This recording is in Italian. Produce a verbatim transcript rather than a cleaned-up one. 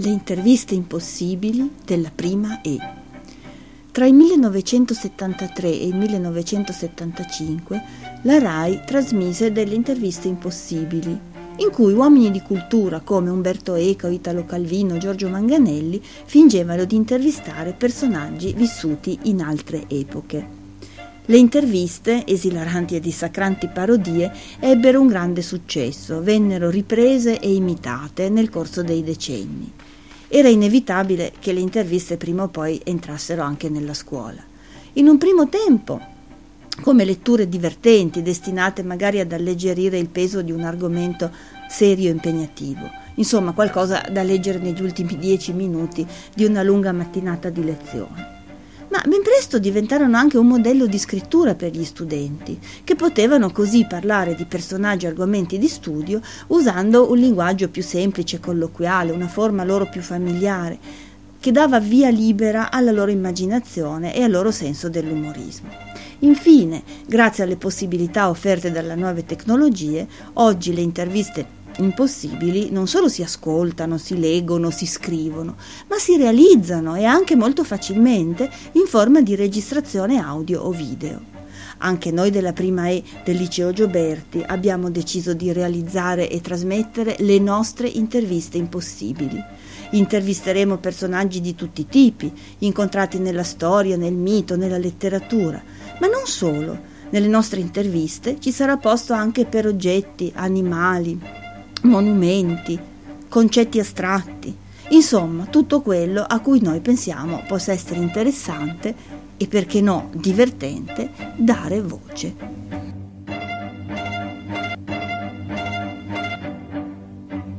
Le interviste impossibili della prima E. Tra il millenovecentosettantatré e il millenovecentosettantacinque la RAI trasmise delle interviste impossibili, in cui uomini di cultura come Umberto Eco, Italo Calvino, Giorgio Manganelli fingevano di intervistare personaggi vissuti in altre epoche. Le interviste, esilaranti e dissacranti parodie, ebbero un grande successo, vennero riprese e imitate nel corso dei decenni. Era inevitabile che le interviste prima o poi entrassero anche nella scuola. In un primo tempo, come letture divertenti, destinate magari ad alleggerire il peso di un argomento serio e impegnativo. Insomma, qualcosa da leggere negli ultimi dieci minuti di una lunga mattinata di lezione. Ma ben presto diventarono anche un modello di scrittura per gli studenti, che potevano così parlare di personaggi e argomenti di studio usando un linguaggio più semplice e colloquiale, una forma loro più familiare, che dava via libera alla loro immaginazione e al loro senso dell'umorismo. Infine, grazie alle possibilità offerte dalle nuove tecnologie, oggi le interviste impossibili non solo si ascoltano, si leggono, si scrivono, ma si realizzano e anche molto facilmente in forma di registrazione audio o video. Anche noi della prima E del Liceo Gioberti abbiamo deciso di realizzare e trasmettere le nostre interviste impossibili. Intervisteremo personaggi di tutti i tipi, incontrati nella storia, nel mito, nella letteratura, ma non solo. Nelle nostre interviste ci sarà posto anche per oggetti, animali, monumenti, concetti astratti, insomma tutto quello a cui noi pensiamo possa essere interessante e perché no divertente dare voce.